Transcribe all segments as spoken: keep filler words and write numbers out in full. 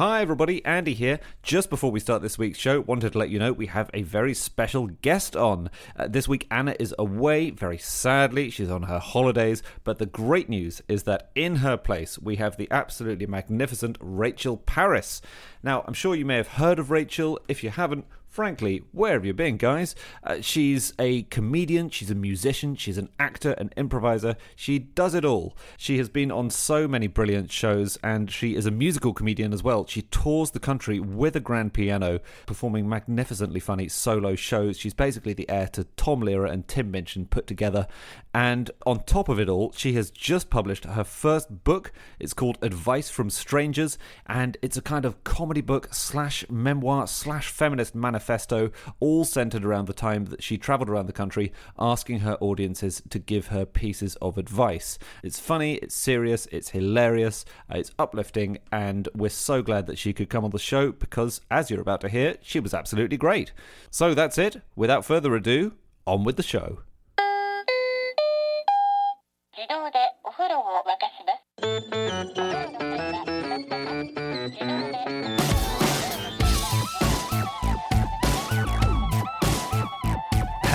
Hi everybody, Andy here. Just before we start this week's show, wanted to let you know we have a very special guest on. Uh, this week Anna is away, very sadly, she's on her holidays, but the great news is that in her place we have the absolutely magnificent Rachel Paris. Now, I'm sure you may have heard of Rachel. If you haven't, frankly, where have you been, guys? Uh, she's a comedian, she's a musician, she's an actor, an improviser. She does it all. She has been on so many brilliant shows, and she is a musical comedian as well. She tours the country with a grand piano, performing magnificently funny solo shows. She's basically the heir to Tom Lehrer and Tim Minchin put together. And on top of it all, she has just published her first book. It's called Advice from Strangers, and it's a kind of comedy book slash memoir slash feminist manifesto. Manifesto, all centered around the time that she traveled around the country asking her audiences to give her pieces of advice. It's funny, it's serious, it's hilarious, it's uplifting, and we're so glad that she could come on the show because, as you're about to hear, she was absolutely great. So that's it. Without further ado, on with the show.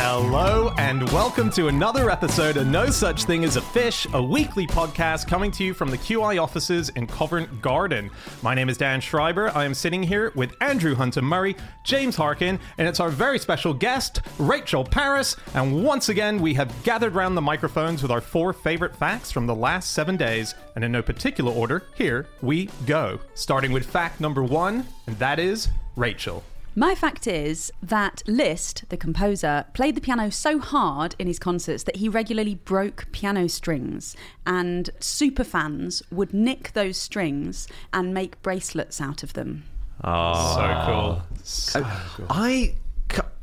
Hello and welcome to another episode of No Such Thing as a Fish, a weekly podcast coming to you from the Q I offices in Covent Garden. My name is Dan Schreiber. I am sitting here with Andrew Hunter Murray, James Harkin, and it's our very special guest, Rachel Paris. And once again, we have gathered round the microphones with our four favourite facts from the last seven days. And in no particular order, here we go. Starting with fact number one, and that is Rachel. My fact is that Liszt, the composer, played the piano so hard in his concerts that he regularly broke piano strings, and superfans would nick those strings and make bracelets out of them. Oh, so cool. So cool. I,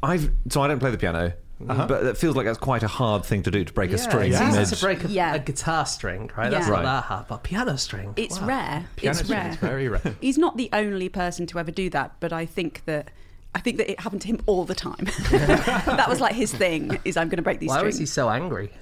I've, so I don't play the piano. Uh-huh. But it feels like that's quite a hard thing to do, to break yeah, a string. It's easy yeah. to break a, yeah. a guitar string, right? That's yeah. not that hard, but piano string. It's wow. rare. Piano it's string rare. is very rare. He's not the only person to ever do that, but I think that I think that it happened to him all the time. That was like his thing, is I'm going to break these Why strings. Why was he so angry?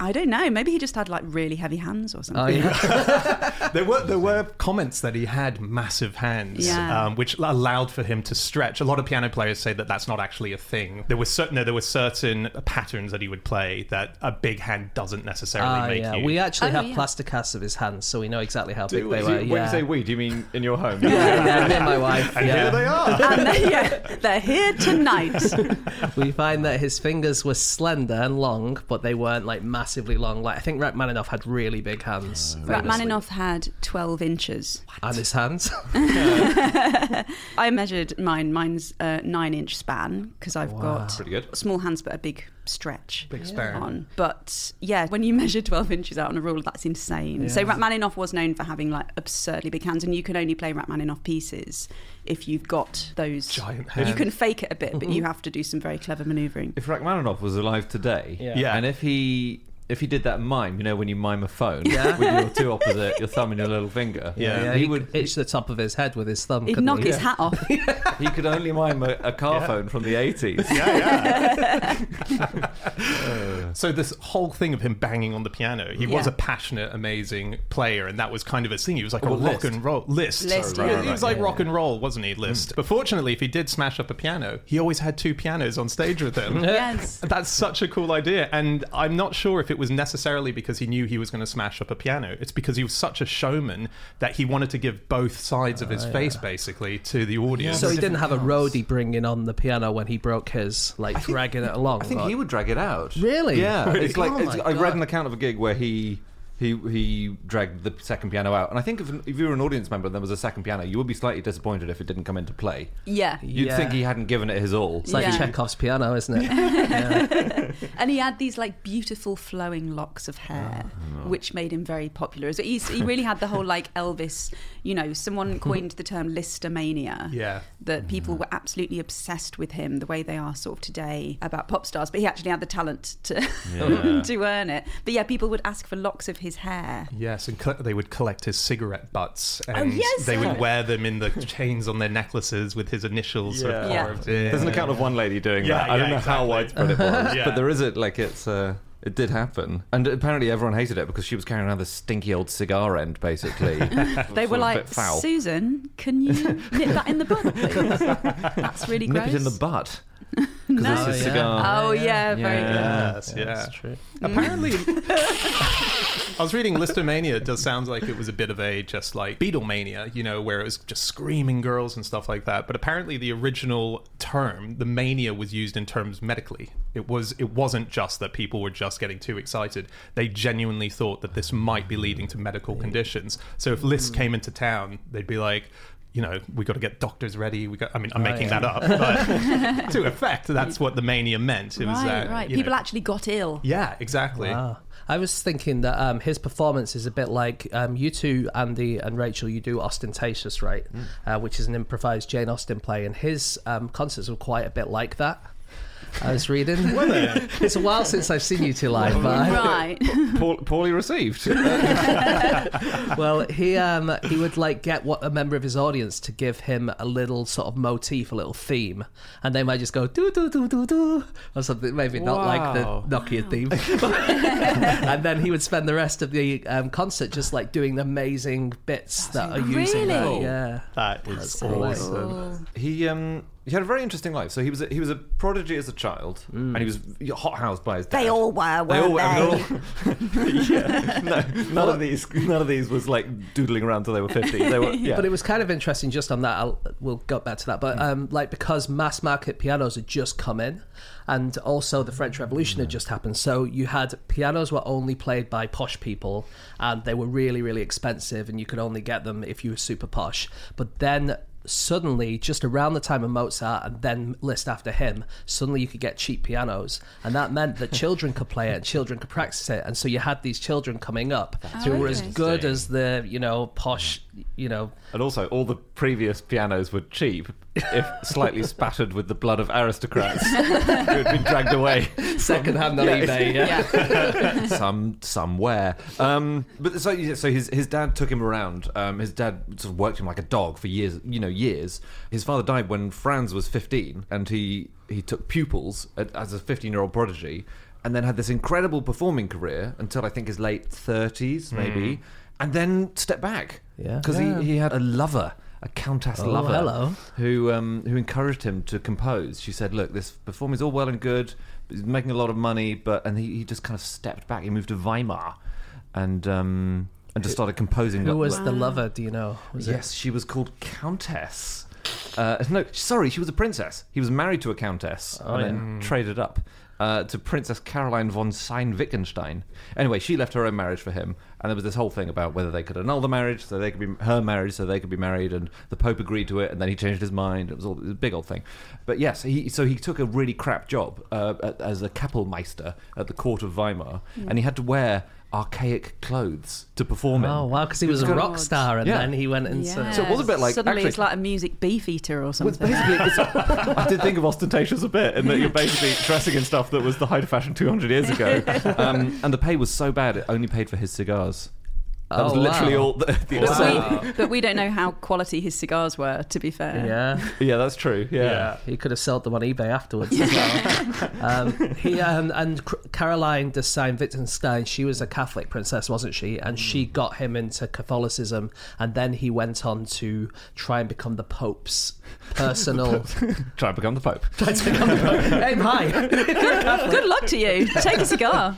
I don't know. Maybe he just had like really heavy hands or something. Oh, yeah. there were there were comments that he had massive hands, yeah. um, which allowed for him to stretch. A lot of piano players say that that's not actually a thing. There were certain no, there were certain patterns that he would play that a big hand doesn't necessarily uh, make yeah. you. We actually oh, have yeah. plaster casts of his hands, so we know exactly how do, big they do, were. When yeah. you say we, do you mean in your home? Yeah, yeah. yeah. me and my wife. And yeah. here they are. And they're, yeah, they're here tonight. We find that his fingers were slender and long, but they weren't like massive. Massively long. Like I think Rachmaninoff had really big hands. Famously. Rachmaninoff had twelve inches. What? And his hands? I measured mine. Mine's a nine-inch span because I've wow. got small hands but a big stretch big yeah. on. But yeah, when you measure twelve inches out on a ruler, that's insane. Yeah. So Rachmaninoff was known for having like absurdly big hands, and you can only play Rachmaninoff pieces if you've got those giant hands. You can fake it a bit, but you have to do some very clever manoeuvring. If Rachmaninoff was alive today, yeah, yeah. and if he... If he did that mime, you know, when you mime a phone yeah. with your two opposite, your thumb and your little finger, yeah, yeah he, he would itch the top of his head with his thumb. He'd knock he? his yeah. hat off. He could only mime a, a car yeah. phone from the eighties. Yeah, yeah. uh. So this whole thing of him banging on the piano, he yeah. was a passionate, amazing player, and that was kind of his thing. He was like oh, a Liszt. rock and roll Liszt. Liszt. Oh, right, right, he was like yeah. rock and roll, wasn't he, Liszt? Mm. But fortunately, if he did smash up a piano, he always had two pianos on stage with him. Yes, that's such a cool idea, and I'm not sure if it was necessarily because he knew he was going to smash up a piano. It's because he was such a showman that he wanted to give both sides of his uh, yeah. face, basically, to the audience. So he didn't have a roadie bringing on the piano when he broke his, like, I dragging think, it along. I think but... he would drag it out. Really? Yeah. Really? It's like oh it's, I read an account of a gig where he... He he dragged the second piano out. And I think if, if you were an audience member and there was a second piano, you would be slightly disappointed if it didn't come into play. Yeah. You'd yeah. think he hadn't given it his all. It's like yeah. Chekhov's piano, isn't it? yeah. And he had these like beautiful flowing locks of hair, oh. which made him very popular. So he's, he really had the whole like Elvis, you know, someone coined the term Listermania. Yeah. That people were absolutely obsessed with him the way they are sort of today about pop stars. But he actually had the talent to, yeah. to earn it. But yeah, people would ask for locks of his his hair. Yes, and co- they would collect his cigarette butts and oh, yes. they would wear them in the chains on their necklaces with his initials yeah. sort of carved yeah. in. There's an account of one lady doing yeah, that. Yeah, I don't know exactly. how widespread it was, yeah. but there is it like it's... Uh... It did happen. And apparently everyone hated it because she was carrying around this stinky old cigar end, basically. They were like, Susan, can you nip that in the butt, please? That's really gross. Nip it in the butt. No. It's oh, a yeah. cigar. Oh, yeah, yeah. very yeah. good. Yes, yeah. yeah. That's true. Apparently, I was reading Listermania. It just sounds like it was a bit of a just like Beatlemania, you know, where it was just screaming girls and stuff like that. But apparently the original term, the mania, was used in terms medically. It, was, it wasn't just that people were just getting too excited. They genuinely thought that this might be leading to medical conditions. So if Liszt came into town, they'd be like, you know, we got to get doctors ready. We got, I mean, I'm oh, making yeah. that up, but to effect, that's what the mania meant. It right, was that, right. People know. actually got ill. Yeah, exactly. Wow. I was thinking that um, his performance is a bit like um, you two, Andy and Rachel, you do Ostentatious, right? Mm. Uh, which is an improvised Jane Austen play, and his um, concerts were quite a bit like that. I was reading. It's a while since I've seen you two live, well, but right. Poor, poorly received. Well, he um, he would like get what a member of his audience to give him a little sort of motif, a little theme, and they might just go do do do do do or something. Maybe not wow. like the Nokia wow. theme. And then he would spend the rest of the um, concert just like doing amazing bits That's that are really? using that. Yeah, that is That's awesome. Cool. He um. He had a very interesting life. So he was a, he was a prodigy as a child, mm. and he was hothoused by his dad. They all were, weren't they? All, they? All, yeah, no, none well, of these, none of these was like doodling around till they were fifty. They were, yeah. But it was kind of interesting. Just on that, I'll, we'll go back to that. But um, like because mass market pianos had just come in, and also the French Revolution had just happened, so you had pianos were only played by posh people, and they were really, really expensive, and you could only get them if you were super posh. But then. Suddenly, just around the time of Mozart and then Liszt after him, suddenly you could get cheap pianos, and that meant that children could play it and children could practice it, and so you had these children coming up oh, who were as good as the, you know, posh, you know. And also, all the previous pianos were cheap, if slightly spattered with the blood of aristocrats who had been dragged away secondhand on yeah. eBay, yeah, yeah. some somewhere. Um, but so, so his his dad took him around. Um, his dad sort of worked him like a dog for years, you know, years. His father died when Franz was fifteen, and he he took pupils as a fifteen-year-old prodigy, and then had this incredible performing career until I think his late thirties, maybe, mm. and then stepped back because yeah. yeah. he, he had a lover. A countess oh, lover hello. who um, who encouraged him to compose. She said, "Look, this performance is all well and good. He's making a lot of money, but and he, he just kind of stepped back. He moved to Weimar, and um, and just started composing." Who was wow. the lover? Do you know? Was yes, it? She was called Countess. Uh, no, sorry, she was a princess. He was married to a countess oh, and yeah. then traded up uh, to Princess Caroline von Sein-Wittgenstein. Anyway, she left her own marriage for him, and there was this whole thing about whether they could annul the marriage, so they could be her marriage, so they could be married, and the Pope agreed to it, and then he changed his mind. It was, all, it was a big old thing. But yes, he, so he took a really crap job uh, at, as a Kapellmeister at the court of Weimar, yeah. and he had to wear archaic clothes to perform in. Oh wow, because he was a rock star, and yeah. then he went and yeah. so, so it was a bit like suddenly actually, it's like a music beef eater or something. Basically, it's, I did think of Ostentatious a bit, in that you're basically dressing in stuff that was the height of fashion two hundred years ago, um, and the pay was so bad it only paid for his cigars. That oh, was literally wow. all. The, the but, wow. we, but we don't know how quality his cigars were. To be fair, yeah, yeah, that's true. Yeah, yeah. He could have sold them on eBay afterwards as well. um, he um, and C- Caroline de Saint-Wittgenstein, she was a Catholic princess, wasn't she? And mm. she got him into Catholicism, and then he went on to try and become the Pope's personal. the Pope. Try and become the Pope. Try to become the Pope. Hey, hi. Good, good luck to you. Take a cigar.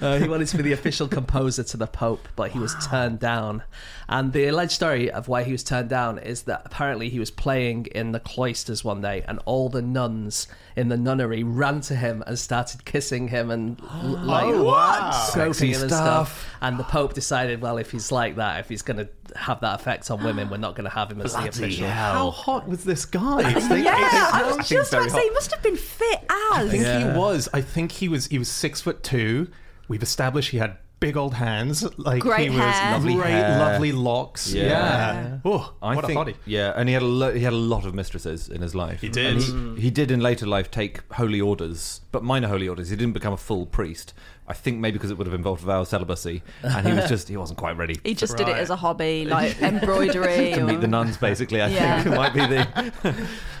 Uh, he wanted to be the official composer to the Pope, but he was. Turned down. And the alleged story of why he was turned down is that apparently he was playing in the cloisters one day, and all the nuns in the nunnery ran to him and started kissing him and oh, like oh, wow. stroking him and stuff. And the Pope decided, well, if he's like that, if he's going to have that effect on women, we're not going to have him as Bloody the official. Hell. How hot was this guy? It's, yeah, it's, it's, I was I just about to say, he must have been fit as. I think yeah. he was. I think he was. He was six foot two. We've established he had. Big old hands, like great he was lovely, great, hair. lovely locks. Yeah, yeah. yeah. Oh, I what think, a body. Yeah, and he had a lo- he had a lot of mistresses in his life. He did. And he, he did in later life take holy orders, but minor holy orders. He didn't become a full priest. I think maybe because it would have involved vow of celibacy, and he was just—he wasn't quite ready. He just right. did it as a hobby, like embroidery. To or... meet the nuns, basically. I yeah. think it might be the.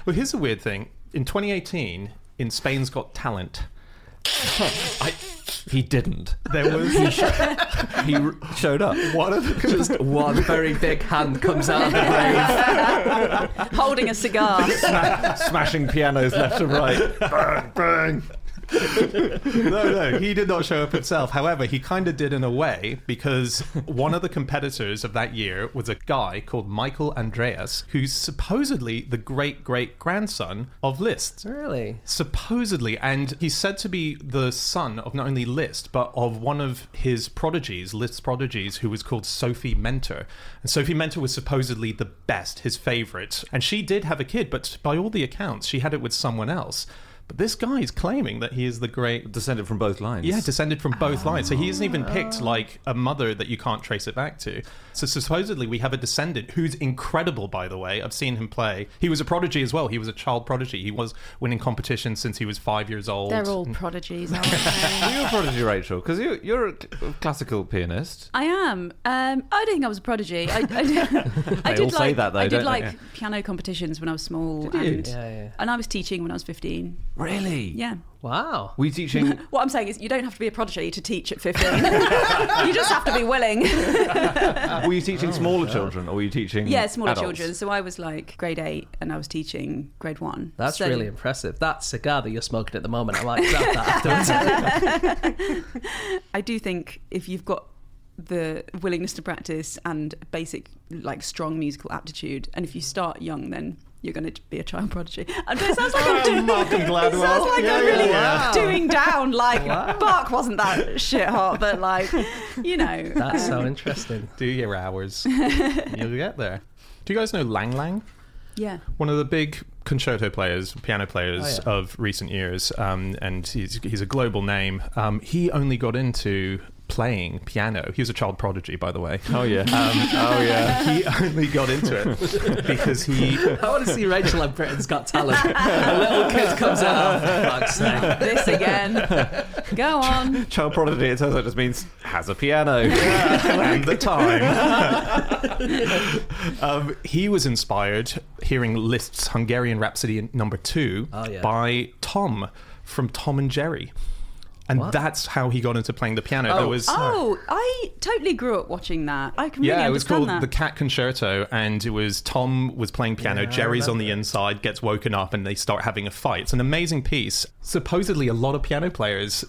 Well, here's a weird thing. In twenty eighteen, in Spain's Got Talent, I. He didn't. There was he, sh- he r- showed up. One of the- just one very big hand comes out of the grave, holding a cigar, Sma- smashing pianos left and right. Bang, bang. no, no, he did not show up himself. However, he kind of did in a way, because one of the competitors of that year was a guy called Michael Andreas, who's supposedly the great-great-grandson of Liszt. Really? Supposedly, and he's said to be the son of not only Liszt, but of one of his prodigies, Liszt's prodigies, who was called Sophie Mentor. And Sophie Mentor was supposedly the best, his favourite. And she did have a kid, but by all the accounts, she had it with someone else. But this guy is claiming that he is the great... Descended from both lines. Yeah, descended from both oh. lines. So he isn't even picked, like, a mother that you can't trace it back to. So supposedly we have a descendant who's incredible, by the way. I've seen him play. He was a prodigy as well. He was a child prodigy. He was winning competitions since he was five years old. They're all prodigies, aren't they? You're a prodigy, Rachel, because you, you're a classical pianist. I am. Um, I don't think I was a prodigy. I, I, they I did all like, say that, though, I did don't like they? Piano competitions when I was small. Did and, yeah, yeah. and I was teaching when I was fifteen. Really? Yeah. Wow. Were you teaching... What I'm saying is you don't have to be a prodigy to teach at fifteen. You just have to be willing. Were you teaching oh, smaller God. children or were you teaching Yeah, smaller adults? children. So I was like grade eight and I was teaching grade one. That's so... really impressive. That cigar that you're smoking at the moment, I like that afterwards. I do think if you've got the willingness to practice and basic, like, strong musical aptitude, and if you start young, then... you're going to be a child prodigy. And it sounds like oh, I'm doing... Malcolm Gladwell. It sounds like yeah, I'm really yeah. doing down, like, wow. Bach wasn't that shit hot, but, like, you know. That's so interesting. Do your hours. You'll get there. Do you guys know Lang Lang? Yeah. One of the big... concerto players, piano players oh, yeah. of recent years, um, and he's he's a global name. Um, he only got into playing piano. He was a child prodigy, by the way. Oh yeah, um, oh yeah. He only got into it because he. I want to see Rachel on Britain's Got Talent. A little kid comes out. Fuck's sake. This again. Go on. Child prodigy. It turns out just means has a piano and the time. um, he was inspired hearing Liszt's Hungarian Rhapsody number two oh, yeah. by Tom from Tom and Jerry. And what? That's how he got into playing the piano. Oh, there was, oh I totally grew up watching that. I can really yeah, understand that. Yeah, it was called that. The Cat Concerto, and it was Tom was playing piano, yeah, Jerry's on the inside, gets woken up, and they start having a fight. It's an amazing piece. Supposedly a lot of piano players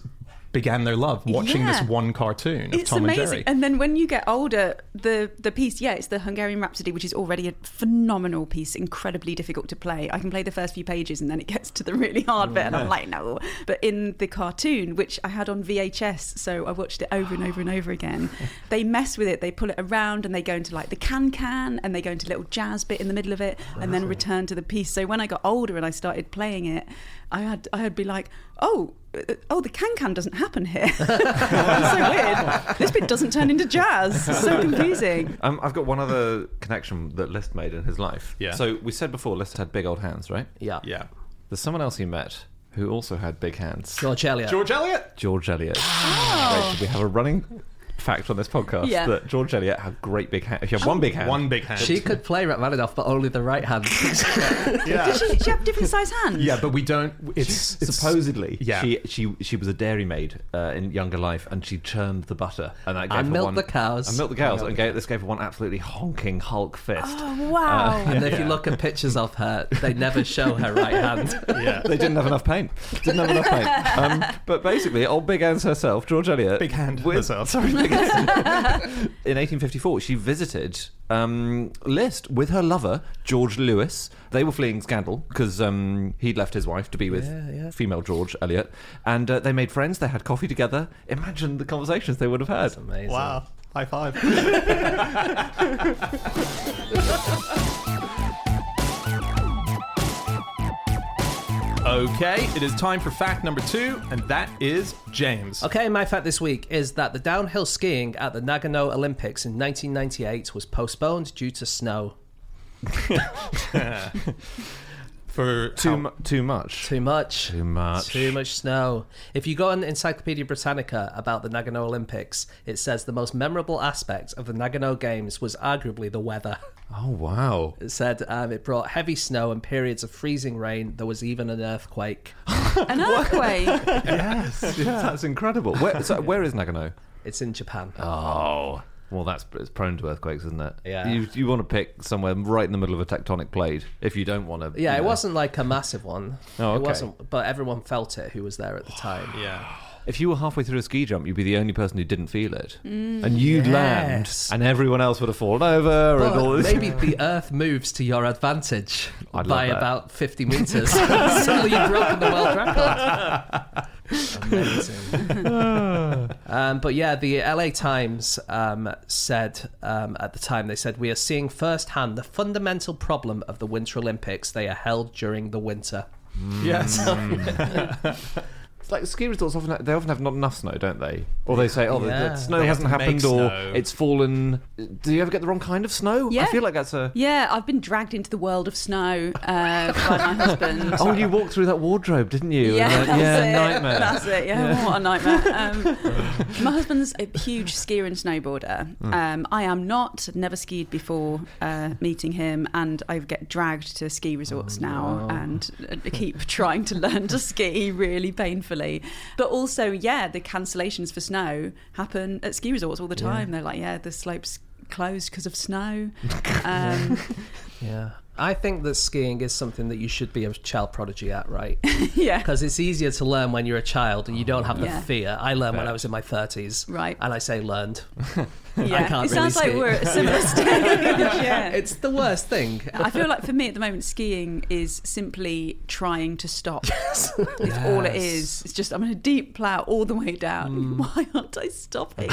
began their love watching yeah. this one cartoon of it's Tom amazing. and Jerry. And then when you get older, the the piece, yeah, it's the Hungarian Rhapsody, which is already a phenomenal piece, incredibly difficult to play. I can play the first few pages and then it gets to the really hard oh, bit and yeah. I'm like, no. But in the cartoon, which I had on V H S, so I watched it over and over and over again, they mess with it, they pull it around and they go into like the can-can and they go into a little jazz bit in the middle of it and then return to the piece. So when I got older and I started playing it, I had I would be like, oh, oh, the can-can doesn't happen here. That's so weird. This bit doesn't turn into jazz. It's so confusing. Um, I've got one other connection that Liszt made in his life. Yeah. So we said before, Liszt had big old hands, right? Yeah. Yeah. There's someone else he met who also had big hands. George Eliot. George Eliot? George Eliot. Oh. Right, we have a running... fact on this podcast yeah. that George Eliot had great big hands. She had one big hand. One big hand. She could play Rachmaninoff, but only the right hand. yeah. Did she, did she have different size hands? Yeah, but we don't. It's, it's supposedly. Yeah. She she she was a dairymaid uh, in younger life, and she churned the butter, and that gave I her milked one. The cows. I milked the cows, I and gave, this gave her one absolutely honking Hulk fist. Oh wow! Uh, and yeah, if yeah. you look at pictures of her, they never show her right hand. yeah, they didn't have enough paint. Didn't have enough paint. Um, but basically, old Big Hands herself, George Eliot, Big Hand with, herself. Sorry. In eighteen fifty-four, she visited um, Liszt with her lover, George Lewis. They were fleeing scandal because um, he'd left his wife to be with yeah, yeah. female George Eliot. And uh, they made friends. They had coffee together. Imagine the conversations they would have had. That's amazing. Wow. High five. Okay, it is time for fact number two, and that is... James. Okay, my fact this week is that the downhill skiing at the Nagano Olympics in nineteen ninety-eight was postponed due to snow. For too how, mu- too much, too much, too much, too much snow. If you go on Encyclopedia Britannica about the Nagano Olympics, it says the most memorable aspect of the Nagano Games was arguably the weather. Oh wow! It said um, it brought heavy snow and periods of freezing rain. There was even an earthquake. An earthquake? Yes, yeah. That's incredible. Where, so where is Nagano? It's in Japan. Oh. Well, that's it's prone to earthquakes, isn't it? Yeah. You you want to pick somewhere right in the middle of a tectonic plate if you don't want to. Yeah, you know. It wasn't like a massive one. Oh, okay. It wasn't, but everyone felt it who was there at the time. Yeah. If you were halfway through a ski jump, you'd be the only person who didn't feel it. Mm, and you'd yes. land, and everyone else would have fallen over. But and all this. Maybe the earth moves to your advantage I'd by about fifty metres. Suddenly you've broken the world record. Amazing. um, but yeah, the L A Times um, said, um, at the time, they said, "We are seeing firsthand the fundamental problem of the Winter Olympics. They are held during the winter." Mm. Yes. It's like ski resorts often they often have not enough snow, don't they? Or they say, oh, yeah. the, the snow they hasn't happened, or snow. It's fallen. Do you ever get the wrong kind of snow? Yeah. I feel like that's a... Yeah, I've been dragged into the world of snow uh, by my husband. Oh, you walked through that wardrobe, didn't you? Yeah, and, uh, that's yeah, it. Nightmare. That's it, yeah, yeah. What a nightmare. Um, my husband's a huge skier and snowboarder. Mm. Um, I am not, never skied before uh, meeting him, and I get dragged to ski resorts oh, now no. and I keep trying to learn to ski really painfully. But also, yeah, the cancellations for snow happen at ski resorts all the time. Yeah. They're like, yeah, the slope's closed because of snow. Um, yeah. I think that skiing is something that you should be a child prodigy at, right? Yeah. Because it's easier to learn when you're a child and you don't have the yeah. fear. I learned Fair. when I was in my thirties. Right. And I say learned. Yeah. I can't it really sounds ski. Like we're at a similar stage. Yeah. It's the worst thing. I feel like for me at the moment, skiing is simply trying to stop. Yes. It's yes. all it is. It's just, I'm in a deep plough all the way down. Mm. Why aren't I stopping?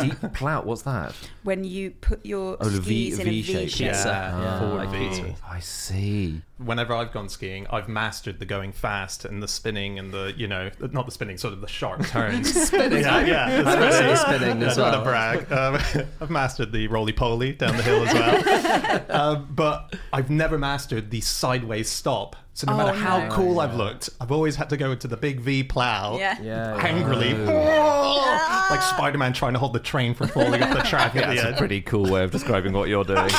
Deep plough? What's that? When you put your oh, skis v, in v a V shape. Pizza. Yeah. Yeah. Forward oh. V. I see. Whenever I've gone skiing, I've mastered the going fast and the spinning and the, you know, not the spinning, sort of the sharp turns. Spinning. Yeah, yeah. The spinning, spinning as well. Not a brag. Um, I've mastered the roly-poly down the hill as well. uh, but I've never mastered the sideways stop. So no oh, matter how no. cool yeah. I've looked, I've always had to go into the big V plough yeah. Yeah, angrily. Oh. Oh, like Spider-Man trying to hold the train from falling off the track at the end. That's a pretty cool way of describing what you're doing.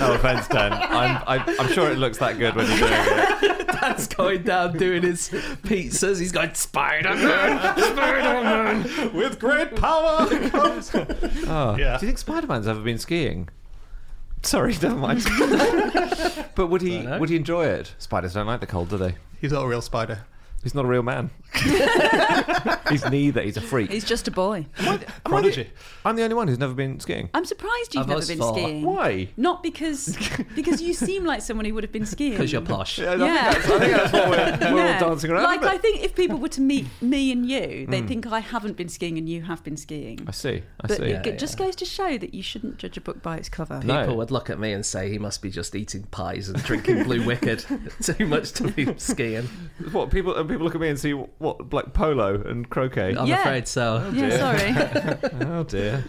No offence, Dan. I'm, I'm, I'm sure it looks that good when you're doing it. Dan's going down doing his pizzas. He's going, Spider-Man, Spider-Man, with great power comes... Oh. Yeah. Do you think Spider-Man's ever been skiing? Sorry, never mind. But would he would he enjoy it? Spiders don't like the cold, do they? He's not a real spider. He's not a real man. He's neither. He's a freak. He's just a boy. Am I the, I'm the only one who's never been skiing. I'm surprised you've I've never been thought. skiing. Why? Not because because you seem like someone who would have been skiing. Because you're posh. Yeah, I, yeah. Think I think that's what we're, we're yeah. all dancing around. Like, I think if people were to meet me and you, they'd mm. think I haven't been skiing and you have been skiing. I see. I but see. But it yeah, just yeah. goes to show that you shouldn't judge a book by its cover. People no. would look at me and say, he must be just eating pies and drinking Blue Wicked. Too much to be skiing. What, people... Um, people look at me and see what, like polo and croquet. I'm yeah. afraid so. Oh, yeah, sorry. Oh dear.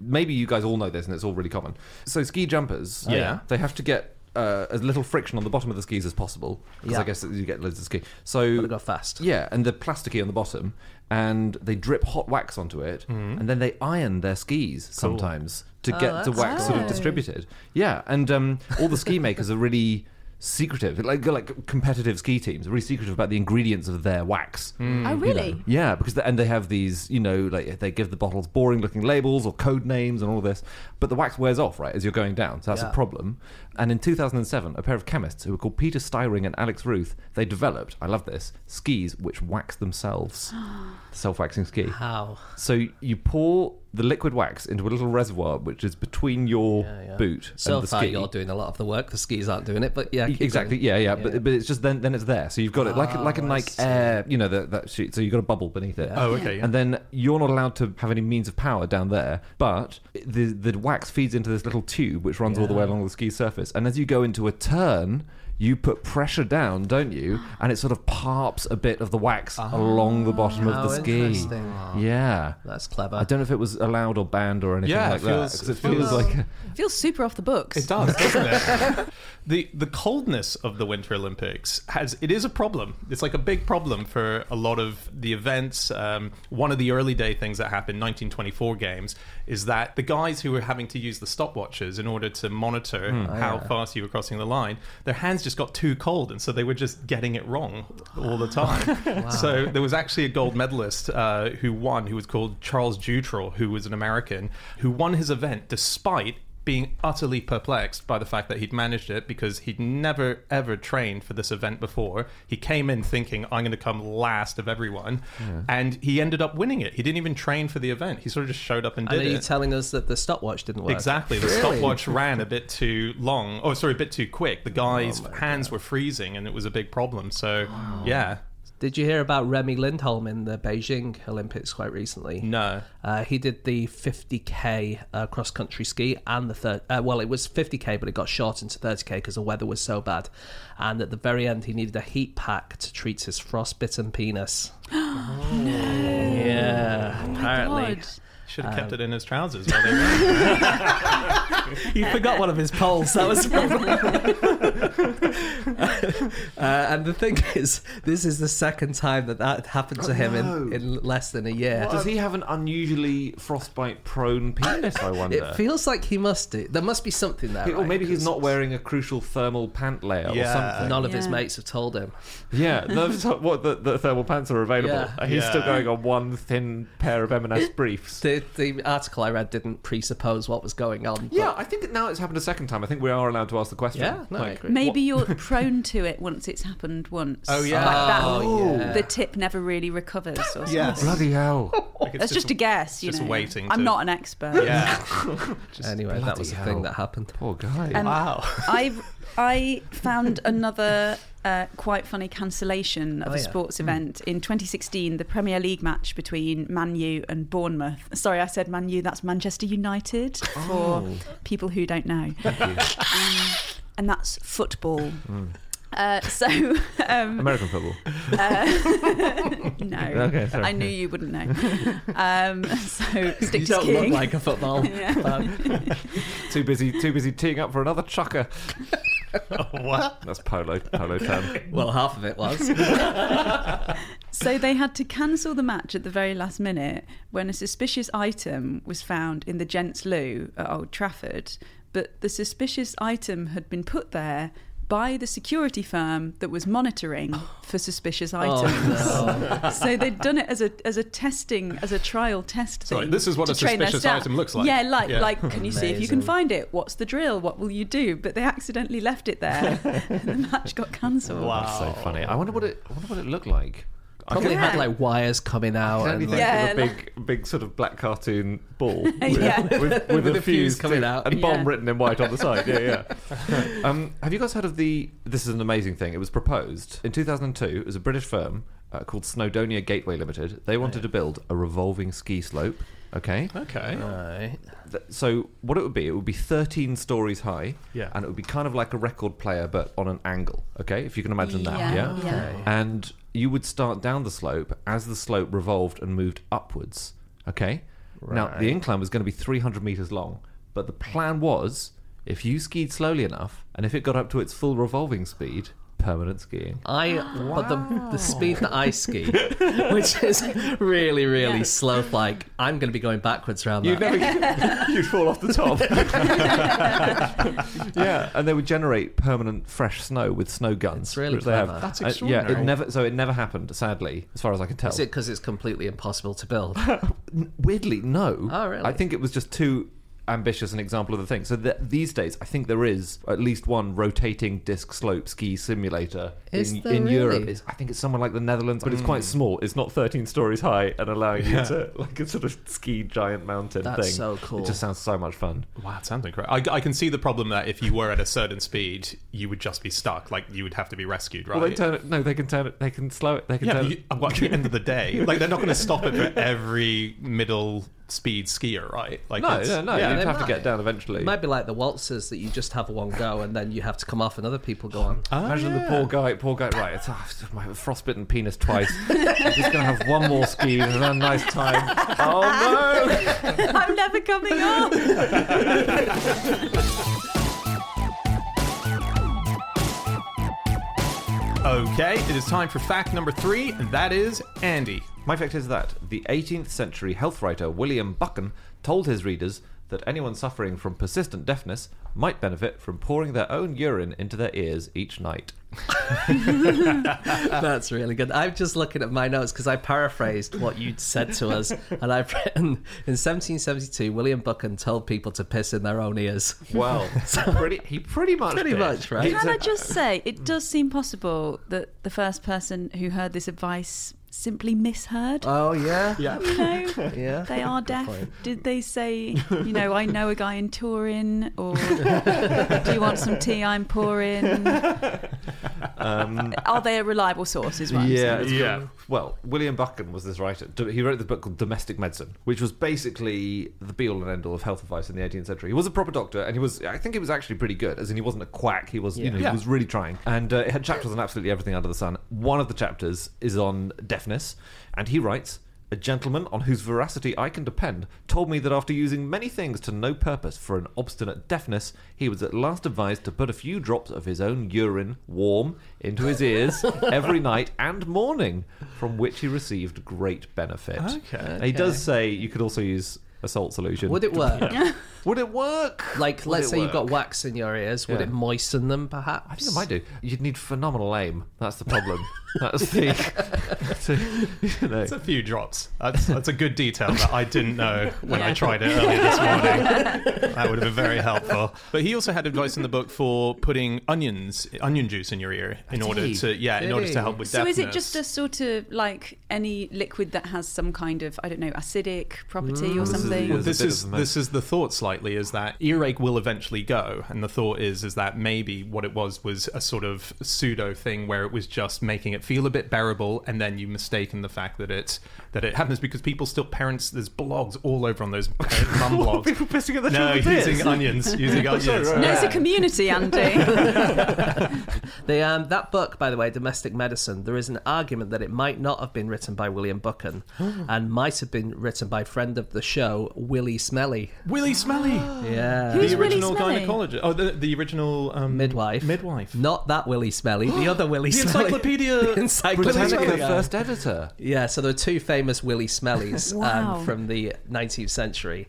Maybe you guys all know this, and it's all really common. So ski jumpers, oh, yeah, they have to get uh, as little friction on the bottom of the skis as possible, because yeah. I guess you get loads of ski. So they go fast. Yeah, and they're plasticky on the bottom, and they drip hot wax onto it, mm-hmm. and then they iron their skis cool. sometimes to oh, get the wax cool. sort of distributed. Yeah, and um, all the ski makers are really secretive, like like competitive ski teams are really secretive about the ingredients of their wax. Mm. Oh, really? You know? Yeah, because they, and they have these, you know, like they give the bottles boring-looking labels or code names and all this, but the wax wears off, right, as you're going down, so that's yeah. a problem. And in two thousand seven, a pair of chemists who were called Peter Styring and Alex Ruth, they developed, I love this, skis which wax themselves. Self-waxing ski. How? So you pour the liquid wax into a little reservoir which is between your yeah, yeah. boot so and the ski. So far you're doing a lot of the work, the skis aren't doing it, but yeah. Exactly, yeah, yeah, yeah, but but it's just then then it's there. So you've got it like oh, like a Nike Air, you know, that, that sheet, so you've got a bubble beneath it. Yeah. Oh, okay. Yeah. And then you're not allowed to have any means of power down there, but the the wax feeds into this little tube which runs yeah. all the way along the ski surface. And as you go into a turn, you put pressure down, don't you? And it sort of parps a bit of the wax oh, along the bottom of the ski. Oh, yeah. That's clever. I don't know if it was allowed or banned or anything yeah, like feels, that. It feels, feels like... A... It feels super off the books. It does, doesn't it? The the coldness of the Winter Olympics, has it is a problem. It's like a big problem for a lot of the events. Um, one of the early day things that happened, nineteen twenty-four games, is that the guys who were having to use the stopwatches in order to monitor mm, how yeah. fast you were crossing the line, their hands just got too cold, and so they were just getting it wrong all the time. Wow. So there was actually a gold medalist uh, who won, who was called Charles Dutrell, who was an American, who won his event despite being utterly perplexed by the fact that he'd managed it, because he'd never, ever trained for this event before. He came in thinking, I'm going to come last of everyone. Yeah. And he ended up winning it. He didn't even train for the event. He sort of just showed up and did it. And are you telling us that the stopwatch didn't work? Exactly. The really? stopwatch ran a bit too long. Oh, sorry, a bit too quick. The guy's oh hands God. were freezing, and it was a big problem. So, wow. yeah. Did you hear about Remy Lindholm in the Beijing Olympics quite recently? No. Uh, he did the fifty K uh, cross-country ski and the... Thir- uh, well, it was fifty K, but it got shortened to thirty K because the weather was so bad. And at the very end, he needed a heat pack to treat his frostbitten penis. Oh, no. Yeah, oh, apparently... God. Should have kept um, it in his trousers while they were. He forgot one of his poles. That was uh, and the thing is, this is the second time that that happened to oh, him no. in, in less than a year. What? Does he have an unusually frostbite-prone penis? I wonder. It feels like he must do. There must be something there. It, right? Or maybe he's not wearing a crucial thermal pant layer yeah. or something. None of yeah. his mates have told him. Yeah, those, what the, the thermal pants are available. Yeah. He's yeah. still going on one thin pair of M and S briefs. The, the article I read didn't presuppose what was going on. Yeah, I think now it's happened a second time. I think we are allowed to ask the question. Yeah, no, like, maybe what? You're prone to it once it's happened once. Oh, yeah. Like that, oh, yeah. The tip never really recovers. Or yes. Bloody hell. Like That's just, just a guess, you just know. Waiting I'm to... not an expert. Yeah. Anyway, that was the hell. thing that happened. Poor guy. Um, wow. I I found another... Uh, quite funny cancellation of oh, a sports yeah. event. Mm. In twenty sixteen, the Premier League match between Man U and Bournemouth. Sorry, I said Man U, that's Manchester United oh. for people who don't know. Um, and that's football. Mm. Uh, so um, American football. Uh, no, okay, sorry. I knew you wouldn't know. Um, so stick you to don't skiing. Look like a football. Yeah. Too busy, too busy teeing up for another chucker. Oh, what? That's polo, polo term. Well, half of it was. So they had to cancel the match at the very last minute when a suspicious item was found in the gents' loo at Old Trafford. But the suspicious item had been put there by the security firm that was monitoring for suspicious items. Oh, no. So they'd done it as a as a testing, as a trial test thing. Sorry, this is what a suspicious item looks like. Yeah, like, yeah. like can Amazing. You see if you can find it? What's the drill? What will you do? But they accidentally left it there and the match got cancelled. Wow. That's so funny. I wonder what it, I wonder what it looked like. Probably yeah. had like wires coming out and like, yeah, with a big, like... big sort of black cartoon ball with, yeah. with, with, with, with a fuse coming to, out and bomb yeah. written in white on the side. Yeah, yeah. um, have you guys heard of the? This is an amazing thing. It was proposed in two thousand two. It was a British firm uh, called Snowdonia Gateway Limited. They wanted right. to build a revolving ski slope. Okay. Okay. Right. So what it would be, it would be thirteen stories high, yeah. and it would be kind of like a record player, but on an angle. Okay, if you can imagine yeah. that. Yeah. yeah. Okay. And you would start down the slope as the slope revolved and moved upwards. Okay. Right. Now the incline was going to be three hundred meters long, but the plan was if you skied slowly enough and if it got up to its full revolving speed. Permanent skiing. I wow. but the the speed that I ski, which is really really yeah. slow. Like I'm going to be going backwards around you'd that. Never, you'd fall off the top. Yeah, and they would generate permanent fresh snow with snow guns. It's really clever. Have. That's extraordinary. Uh, yeah, it never. So it never happened. Sadly, as far as I can tell. Is it because it's completely impossible to build? Weirdly, no. Oh, really? I think it was just too. Ambitious an example of the thing. So th- these days, I think there is at least one rotating disc slope ski simulator is in, in really? Europe. It's, I think it's somewhere like the Netherlands, but mm. it's quite small. It's not thirteen stories high and allowing yeah. you to like a sort of ski giant mountain That's thing. That's so cool. It just sounds so much fun. Wow, it sounds incredible. I, I can see the problem that if you were at a certain speed, you would just be stuck. Like you would have to be rescued, right? Well, they turn it. No, they can turn it. They can slow it. They can. Yeah, turn you, it. At the end of the day, like they're not going to stop it for every middle. speed skier, right? Like no, no, no. Yeah, you'd have might, to get down eventually. It might be like the waltzers that you just have one go and then you have to come off and other people go on. Oh, Imagine yeah. the poor guy, poor guy, right, it's, oh, my frostbitten penis twice. I'm just going to have one more ski and a nice time. Oh, no! I'm never coming off! Okay, it is time for fact number three, and that is Andy. My fact is that the eighteenth century health writer William Buchan told his readers that anyone suffering from persistent deafness might benefit from pouring their own urine into their ears each night. That's really good. I'm just looking at my notes because I paraphrased what you'd said to us, and I've written, in seventeen seventy-two William Buchan told people to piss in their own ears. Well, so, pretty, he pretty much pretty did. much right. Can I just say, it does seem possible that the first person who heard this advice simply misheard. Oh yeah, yeah. You know, yeah. They are deaf. Did they say, you know, I know a guy in Turin, or do you want some tea? I'm pouring. Um, are they a reliable source? Is what yeah, I'm saying. Yeah. Cool. Well, William Buchan was this writer. He wrote the book called Domestic Medicine, which was basically the be-all and end-all of health advice in the eighteenth century. He was a proper doctor, and he was, I think, he was actually pretty good. As in, he wasn't a quack. He was, yeah. you know, yeah. he was really trying. And uh, it had chapters on absolutely everything under the sun. One of the chapters is on deaf. And he writes, a gentleman on whose veracity I can depend told me that after using many things to no purpose for an obstinate deafness, he was at last advised to put a few drops of his own urine, warm, into his ears every night and morning, from which he received great benefit. Okay. okay. He does say you could also use salt solution. Would it work? Yeah. Would it work? Like, would let's say work? You've got wax in your ears. Would yeah. it moisten them, perhaps? I think it might do. You'd need phenomenal aim. That's the problem. That's the... That's a, you know. It's a few drops. That's, that's a good detail that I didn't know when yeah. I tried it earlier this morning. That would have been very helpful. But he also had advice in the book for putting onions, onion juice in your ear in Did order he? to, yeah, Did in order he? to help with deafness. So is it just a sort of, like, any liquid that has some kind of, I don't know, acidic property mm. or something? Well, this is this is the thought slightly, is that earache will eventually go, and the thought is is that maybe what it was was a sort of pseudo thing where it was just making it feel a bit bearable, and then you mistaken the fact that it that it happens because people still parents there's blogs all over on those parent mum blogs. People pissing at the no using is. onions using onions. Sorry, right? No, it's a community, Andy. the um that book, by the way, Domestic Medicine. There is an argument that it might not have been written by William Buchan, and might have been written by friend of the show. Willie Smelly. Willie Smelly. Oh. Yeah. Who's the original gynecologist? Oh, the, the original um, midwife. Midwife. Not that Willie Smelly. The other Willie the Smelly. Encyclopedia. The Encyclopedia. Britannica, the first editor. Yeah. So there are two famous Willie Smellies wow. um, from the nineteenth century,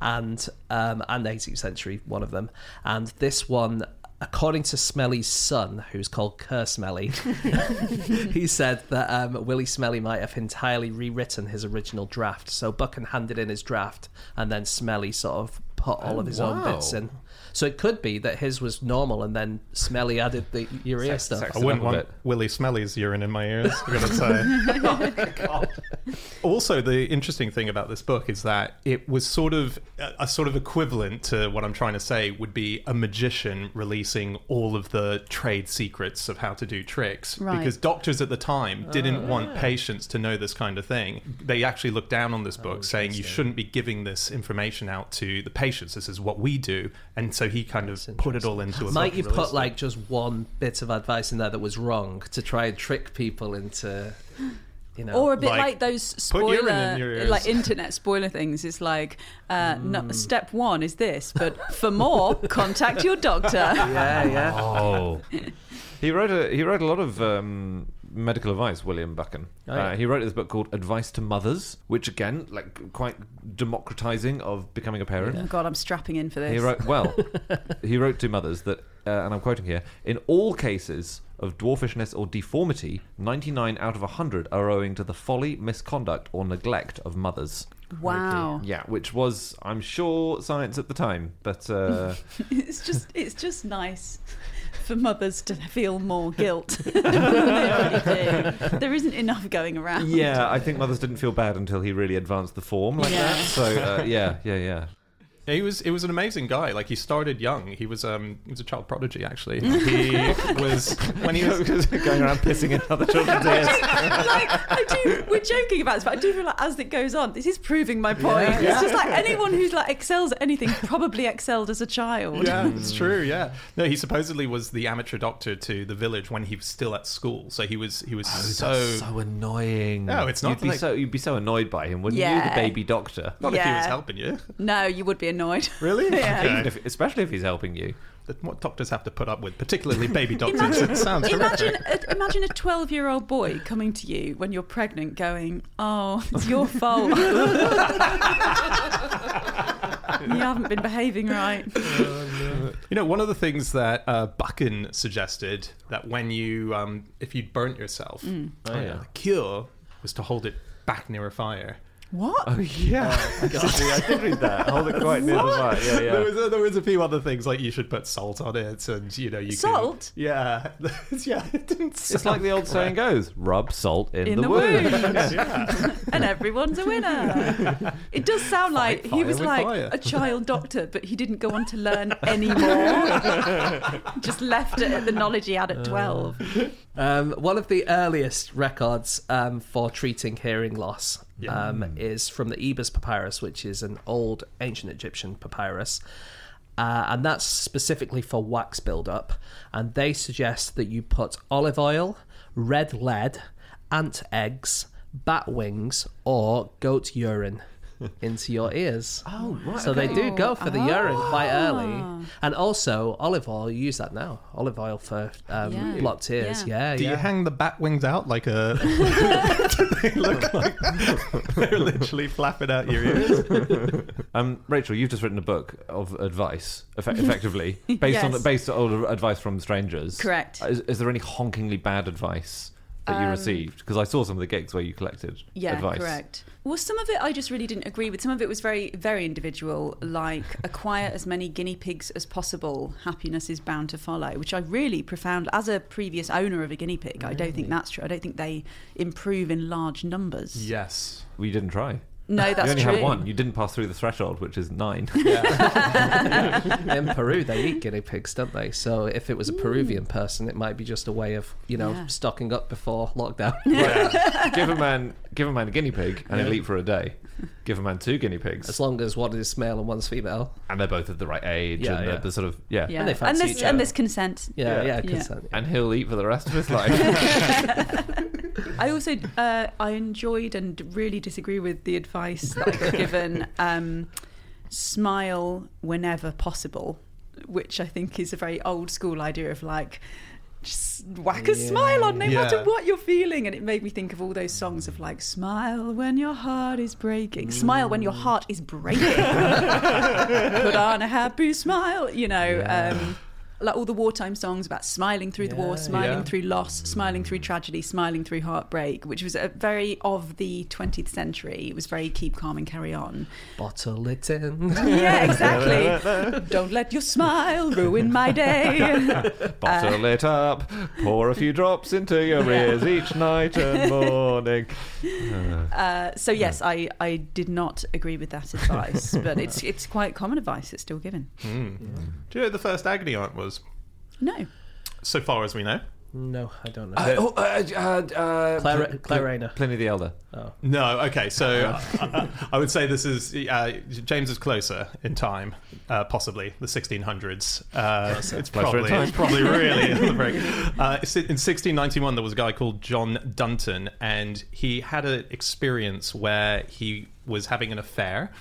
and um, and eighteenth century. One of them, and this one. According to Smelly's son, who's called Kerr Smelly, he said that um, Willie Smelly might have entirely rewritten his original draft. So Buchan handed in his draft, and then Smelly sort of put all oh, of his wow. own bits in. So it could be that his was normal, and then Smelly added the urea Sex, stuff. I wouldn't want Willie Smelly's urine in my ears, I'm going to say. Oh, my God. Also, the interesting thing about this book is that it was sort of a, a sort of equivalent to what I'm trying to say would be a magician releasing all of the trade secrets of how to do tricks. Right. Because doctors at the time didn't oh, yeah. want patients to know this kind of thing. They actually looked down on this book, oh, saying you shouldn't be giving this information out to the patients. This is what we do. And so he kind of put it all into a Might you put, like, just one bit of advice in there that was wrong to try and trick people into... You know, or a bit like, like those spoiler, in like internet spoiler things. It's like, uh, mm. no, step one is this, but for more, contact your doctor. Yeah, yeah. Oh. he wrote a he wrote a lot of um, medical advice. William Buchan. Oh, yeah. uh, he wrote this book called Advice to Mothers, which again, like, quite democratizing of becoming a parent. Yeah. Oh God, I'm strapping in for this. He wrote well. he wrote to mothers that, uh, and I'm quoting here: in all cases of dwarfishness or deformity, ninety-nine out of one hundred are owing to the folly, misconduct, or neglect of mothers. Wow. Yeah, which was, I'm sure, science at the time, but... Uh... it's just it's just nice for mothers to feel more guilt. There isn't enough going around. Yeah, I think mothers didn't feel bad until he really advanced the form like yeah. that, so uh, yeah, yeah, yeah. Yeah, he was. It was an amazing guy. Like, he started young. He was. Um, he was a child prodigy, actually. He was when he was going around pissing in other children's ears. I do, like, I do. We're joking about this, but I do feel like as it goes on, this is proving my point. Yeah, yeah. It's just like anyone who's like excels at anything probably excelled as a child. Yeah, it's true. Yeah. No, he supposedly was the amateur doctor to the village when he was still at school. So he was. He was oh, so that's so annoying. No, it's not. You'd be, like, so, you'd be so annoyed by him, wouldn't yeah. you? The baby doctor. Not yeah. if he was helping you. No, you would be annoyed. Annoyed. Really? Yeah. Okay. Even if, especially if he's helping you. What doctors have to put up with, particularly baby doctors. Imagine, it sounds imagine, a, imagine a twelve-year-old boy coming to you when you're pregnant going, oh, it's your fault. You haven't been behaving right. You know, one of the things that uh, Buchan suggested, that when you, um, if you'd burnt yourself, mm. oh, yeah. the cure was to hold it back near a fire. What? Oh, yeah. Uh, God. I did read that. Hold it quite near the fire. Yeah, yeah. There was, a, there was a few other things, like you should put salt on it, and, you know, you salt? Can... Yeah. yeah. It didn't it's sound like the old correct. saying goes, rub salt in, in the, the wound. wound. yeah. And everyone's a winner. It does sound like Fight he was like fire. a child doctor, but he didn't go on to learn any more. Just left it at the knowledge he had at twelve. Um, one of the earliest records um, for treating hearing loss Yeah. Um, is from the Ebers Papyrus, which is an old ancient Egyptian papyrus, uh, and that's specifically for wax buildup. And they suggest that you put olive oil, red lead, ant eggs, bat wings, or goat urine into your ears. Oh, right. So okay. they do go for the oh. urine quite early. And also, olive oil, you use that now. Olive oil for um, yeah. blocked ears. Yeah, yeah. Do yeah. you hang the bat wings out like a... they look like they're literally flapping out your ears? um, Rachel, you've just written a book of advice, effect- effectively, based yes. on based on advice from strangers. Correct. Is, is there any honkingly bad advice that you received? Because I saw some of the gigs where you collected yeah, advice. Yeah, correct. Well, some of it I just really didn't agree with. Some of it was very, very individual, like acquire as many guinea pigs as possible. Happiness is bound to follow, which I really profound, as a previous owner of a guinea pig, really? I don't think that's true. I don't think they improve in large numbers. Yes. We didn't try. No, that's true. You only true. had one. You didn't pass through the threshold, which is nine. Yeah. In Peru, they eat guinea pigs, don't they? So if it was a Peruvian mm. person, it might be just a way of, you know, yeah. stocking up before lockdown. Yeah. give a man, give a man a guinea pig, and yeah. he'll eat for a day. Give a man two guinea pigs, as long as one is male and one's female, and they're both of the right age, yeah, and yeah. the sort of yeah, yeah. and they fancy and this, each other, and there's consent. Yeah, yeah, yeah consent. Yeah. And he'll eat for the rest of his life. I also uh, I enjoyed and really disagree with the advice. That I was given, um, smile whenever possible, which I think is a very old school idea of like just whack a yeah. smile on no yeah. matter what you're feeling. And it made me think of all those songs of like smile when your heart is breaking, smile when your heart is breaking, put on a happy smile, you know. Yeah. Um, like all the wartime songs about smiling through yeah, the war, smiling yeah. through loss, smiling through tragedy, smiling through heartbreak, which was a very of the twentieth century. It was very keep calm and carry on. Bottle it in. Yeah, exactly. Don't let your smile ruin my day. Bottle uh, it up. Pour a few drops into your ears yeah. each night and morning. Uh, so yes, I, I did not agree with that advice, but it's it's quite common advice. It's still given. Mm. Yeah. Do you know the first agony aunt was? No. So far as we know. No, I don't know. Uh, oh, uh, uh, uh, Clare- Clarena. Pliny the Elder. Oh. No, okay, so I, I would say this is... Uh, James is closer in time, uh, possibly, the sixteen hundreds. Uh, yes, it's, probably, it's probably really... the break. Uh, in sixteen ninety-one, there was a guy called John Dunton, and he had an experience where he was having an affair.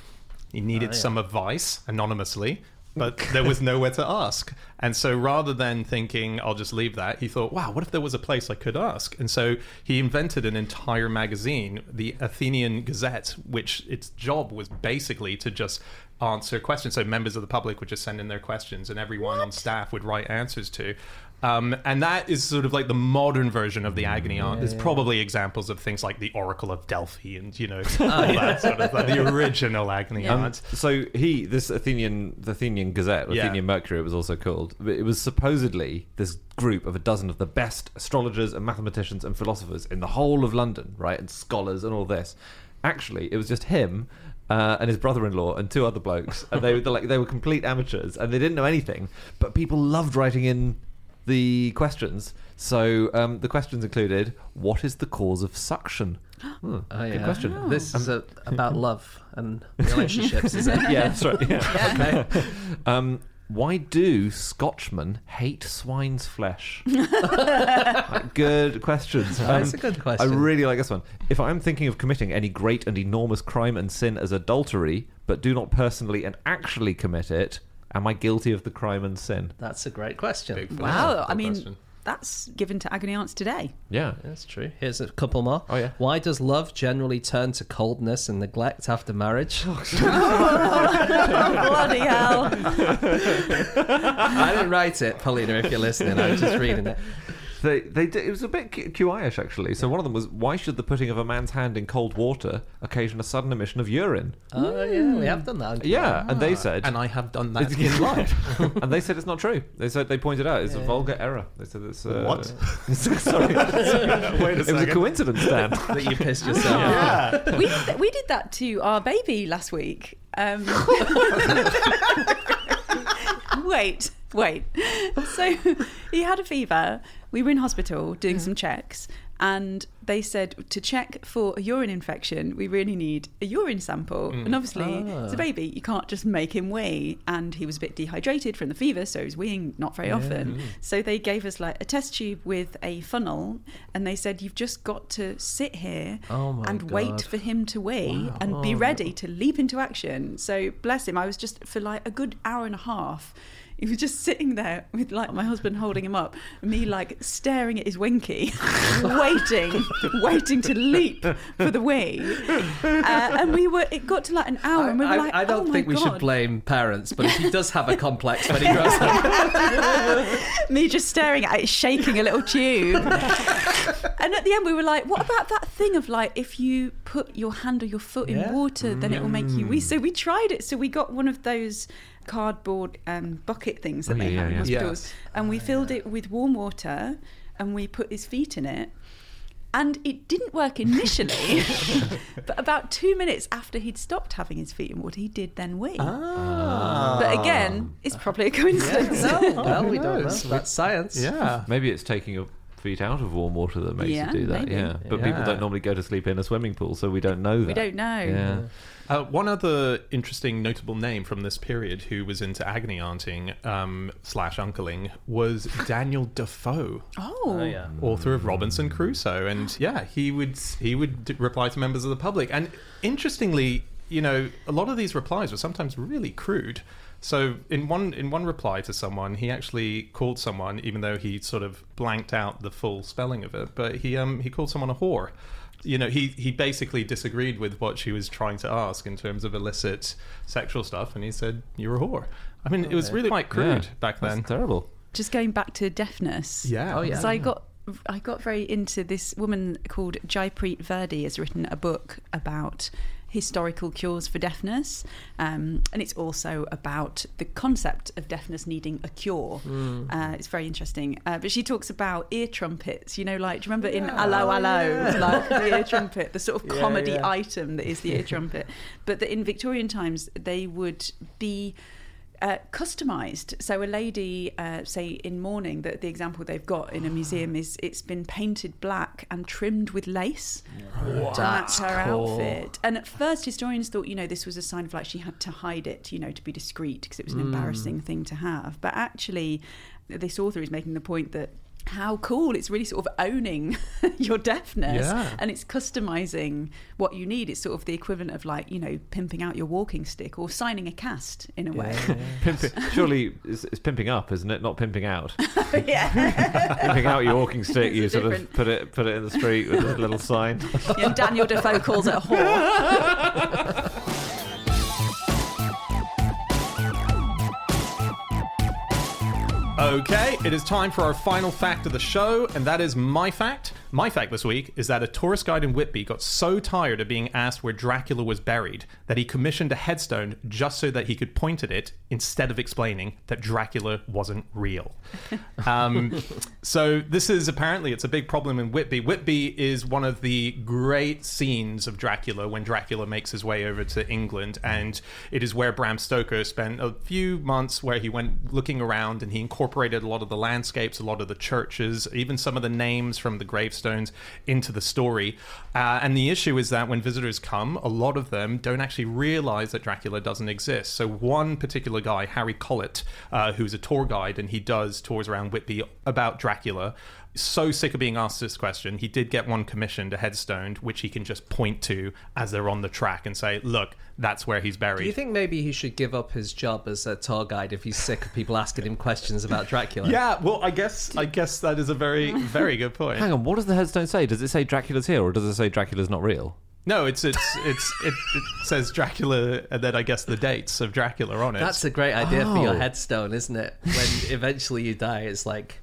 He needed oh, yeah. some advice, anonymously, but there was nowhere to ask. And so rather than thinking, I'll just leave that, he thought, wow, what if there was a place I could ask? And so he invented an entire magazine, the Athenian Gazette, which its job was basically to just answer questions. So members of the public would just send in their questions, and everyone what? on staff would write answers to. Um, and that is sort of like the modern version of the agony aunt. Yeah, There's yeah. probably examples of things like the Oracle of Delphi and, you know, all oh, that yeah. sort of, like, the original agony yeah. aunt. So he, this Athenian, the Athenian Gazette, yeah. Athenian Mercury, it was also called. It was supposedly this group of a dozen of the best astrologers and mathematicians and philosophers in the whole of London, right, and scholars and all this. Actually, it was just him Uh, and his brother-in-law and two other blokes, and they were like they were complete amateurs, and they didn't know anything. But people loved writing in the questions. So um, the questions included: what is the cause of suction? Hmm, oh, yeah. Good question. Oh. This is a, about love and relationships, is it? Yeah, that's right. Yeah. Yeah. Okay. Um, why do Scotchmen hate swine's flesh? Good questions. Um, that's a good question. I really like this one. If I'm thinking of committing any great and enormous crime and sin as adultery, but do not personally and actually commit it, am I guilty of the crime and sin? That's a great question. Wow, I mean, question. That's given to agony aunts today. Yeah, that's true. Here's a couple more. Oh, yeah. Why does love generally turn to coldness and neglect after marriage? Oh, bloody hell. I didn't write it, Paulina, if you're listening. I was just reading it. They, they did, it was a bit Q I-ish, actually. So one of them was, why should the putting of a man's hand in cold water occasion a sudden emission of urine? Oh, yeah, we have done that. Yeah, ah. And they said... And I have done that in life. And they said it's not true. They said they pointed out it's yeah. a vulgar error. They said it's... Uh, what? sorry. sorry. Wait a it second. was a coincidence, Dan. That you pissed yourself. Yeah. yeah. We, did th- we did that to our baby last week. Um... Wait, wait. So he had a fever. We were in hospital doing yeah. some checks, and they said to check for a urine infection, we really need a urine sample. Mm. And obviously, ah. it's a baby. You can't just make him wee. And he was a bit dehydrated from the fever, so he was weeing not very yeah. often. Mm. So they gave us like a test tube with a funnel, and they said, you've just got to sit here oh and God. wait for him to wee wow. and be ready to leap into action. So bless him, I was just, for like a good hour and a half, he was just sitting there with like my husband holding him up, me like staring at his winky, waiting, waiting to leap for the wee. Uh, and we were, it got to like an hour, I, and we were I, like, I don't oh think we God. should blame parents, but he does have a complex when he grows up. Me just staring at it, shaking a little tube. And at the end, we were like, what about that thing of like, if you put your hand or your foot yeah. in water, then mm. it will make you wee. So we tried it. So we got one of those cardboard um, bucket things that oh, they yeah, have in yeah. hospitals yes. and we oh, filled yeah. it with warm water and we put his feet in it, and it didn't work initially. But about two minutes after he'd stopped having his feet in water, he did then wee. ah. But again, it's probably a coincidence. yeah. no, well we don't know, that's science. Yeah maybe it's taking a feet out of warm water that makes yeah, you do that. Maybe. yeah but yeah. People don't normally go to sleep in a swimming pool, so we don't know that. we don't know yeah Uh, one other interesting notable name from this period who was into agony aunting um, slash uncling was Daniel Defoe, oh, uh, yeah. author of Robinson Crusoe. And yeah, he would he would d- reply to members of the public. And interestingly, you know, a lot of these replies were sometimes really crude. So in one in one reply to someone, he actually called someone, even though he sort of blanked out the full spelling of it, but he um, he called someone a whore. You know, he, he basically disagreed with what she was trying to ask in terms of illicit sexual stuff, and he said, you're a whore. I mean, oh, it was really quite crude yeah, back then. That's terrible. Just going back to deafness. Yeah. Oh, yeah. So I got I got very into this woman called Jaipreet Verdi, has written a book about historical cures for deafness, um, and it's also about the concept of deafness needing a cure. mm. Uh, it's very interesting, uh, but she talks about ear trumpets, you know, like, do you remember yeah. in Allo Allo yeah. like the ear trumpet, the sort of yeah, comedy yeah. item that is the ear trumpet, but that in Victorian times they would be Uh, customised. So a lady, uh, say in mourning, that the example they've got in a museum is it's been painted black and trimmed with lace wow. to match her cool. outfit. And at first historians thought, you know, this was a sign of like she had to hide it, you know, to be discreet, because it was an mm. embarrassing thing to have. But actually this author is making the point that how cool, it's really sort of owning your deafness yeah. and it's customizing what you need. It's sort of the equivalent of like, you know, pimping out your walking stick or signing a cast in a yeah, way. Yeah, yeah. Pimping, surely it's, it's pimping up, isn't it? Not pimping out. yeah. Pimping out your walking stick, it's you sort different... of put it put it in the street with a little sign. Yeah, Daniel Defoe calls it a whore. Okay, it is time for our final fact of the show, and that is my fact. My fact this week is that a tourist guide in Whitby got so tired of being asked where Dracula was buried that he commissioned a headstone just so that he could point at it instead of explaining that Dracula wasn't real. Um, so this is apparently, it's a big problem in Whitby. Whitby is one of the great scenes of Dracula when Dracula makes his way over to England, and it is where Bram Stoker spent a few months where he went looking around and he incorporated a lot of the landscapes, a lot of the churches, even some of the names from the gravestones into the story. Uh, and the issue is that when visitors come, a lot of them don't actually realize that Dracula doesn't exist. So one particular guy, Harry Collett, uh, who's a tour guide, and he does tours around Whitby about Dracula, so sick of being asked this question, he did get one commissioned, a headstone, which he can just point to as they're on the track and say, look, that's where he's buried. Do you think maybe he should give up his job as a tour guide if he's sick of people asking him questions about Dracula? Yeah, well, I guess I guess that is a very, very good point. Hang on, what does the headstone say? Does it say Dracula's here, or does it say Dracula's not real? No, it's it's it's it, it says Dracula, and then I guess the dates of Dracula on it. That's a great idea oh. for your headstone, isn't it? When eventually you die, it's like...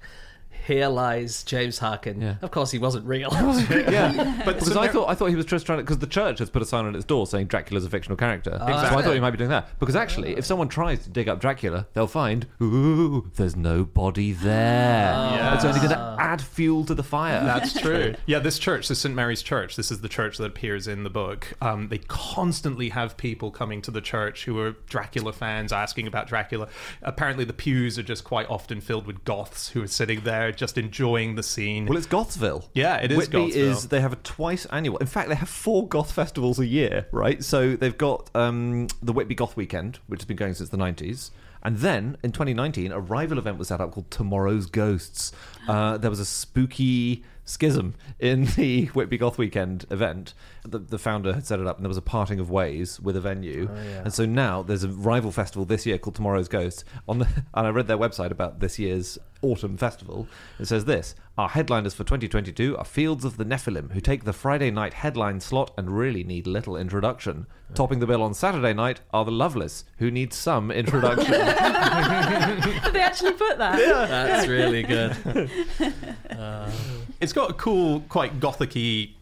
Here lies James Harkin. Yeah. Of course, he wasn't real. yeah, but because so I thought I thought he was just trying to, because the church has put a sign on its door saying Dracula's a fictional character. Uh, exactly. So I thought he might be doing that. Because actually, if someone tries to dig up Dracula, they'll find, ooh, there's no body there. Oh, yeah. It's only going to add fuel to the fire. That's true. Yeah, this church, the St Mary's Church, this is the church that appears in the book. Um, they constantly have people coming to the church who are Dracula fans asking about Dracula. Apparently, the pews are just quite often filled with goths who are sitting there, just enjoying the scene. Well, it's Gothsville. Yeah, it is Whitby Gothsville. Is, they have a twice annual... In fact, they have four goth festivals a year, right? So they've got um, the Whitby Goth Weekend, which has been going since the nineties. And then, in twenty nineteen, a rival event was set up called Tomorrow's Ghosts. Uh, there was a spooky schism in the Whitby Goth Weekend event. The, the founder had set it up, and there was a parting of ways with a venue. Oh, yeah. And so now there's a rival festival this year called Tomorrow's Ghosts. On the, and I read their website about this year's autumn festival. It says this: our headliners for twenty twenty-two are Fields of the Nephilim, who take the Friday night headline slot and really need little introduction. Right. Topping the bill on Saturday night are the Loveless, who need some introduction. Did they actually put that? Yeah. That's really good. Uh, it's got a cool, quite gothic-y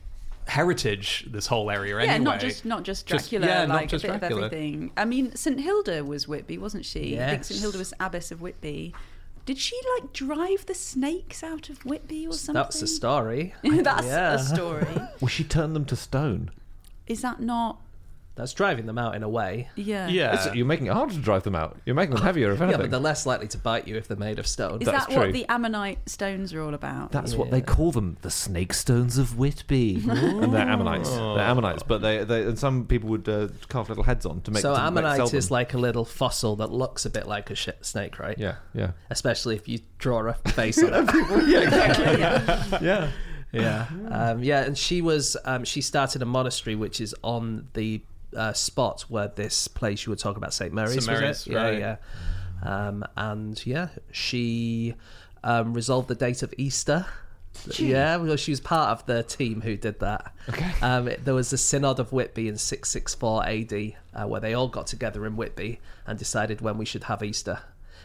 heritage, this whole area, anyway. Yeah, not just not just Dracula, just, yeah, like just a bit Dracula. Of everything. I mean, St Hilda was Whitby, wasn't she? Yes. I think St Hilda was Abbess of Whitby. Did she, like, drive the snakes out of Whitby or something? That's a story. That's yeah. a story. Well, she turned them to stone. Is that not... That's driving them out in a way. Yeah. yeah. It's, you're making it harder to drive them out. You're making them heavier, if anything. Yeah, but they're less likely to bite you if they're made of stone. Is That's that true. What the ammonite stones are all about? That's yeah. what they call them, the snake stones of Whitby. And they're ammonites. Oh. They're ammonites, but they, they and some people would uh, carve little heads on to make So to ammonite make is like a little fossil that looks a bit like a shit snake, right? Yeah, yeah. Especially if you draw a face on it. Yeah, exactly. yeah. yeah. Yeah. Um, yeah, and she was, um, she started a monastery which is on the Uh, spot where this place you were talking about, St Mary's, St Mary's was it? Right. Yeah, yeah. Um, and yeah, she um, resolved the date of Easter. Gee. Yeah, because she was part of the team who did that. Okay. Um, it, there was a synod of Whitby in six sixty-four A D uh, where they all got together in Whitby and decided when we should have Easter.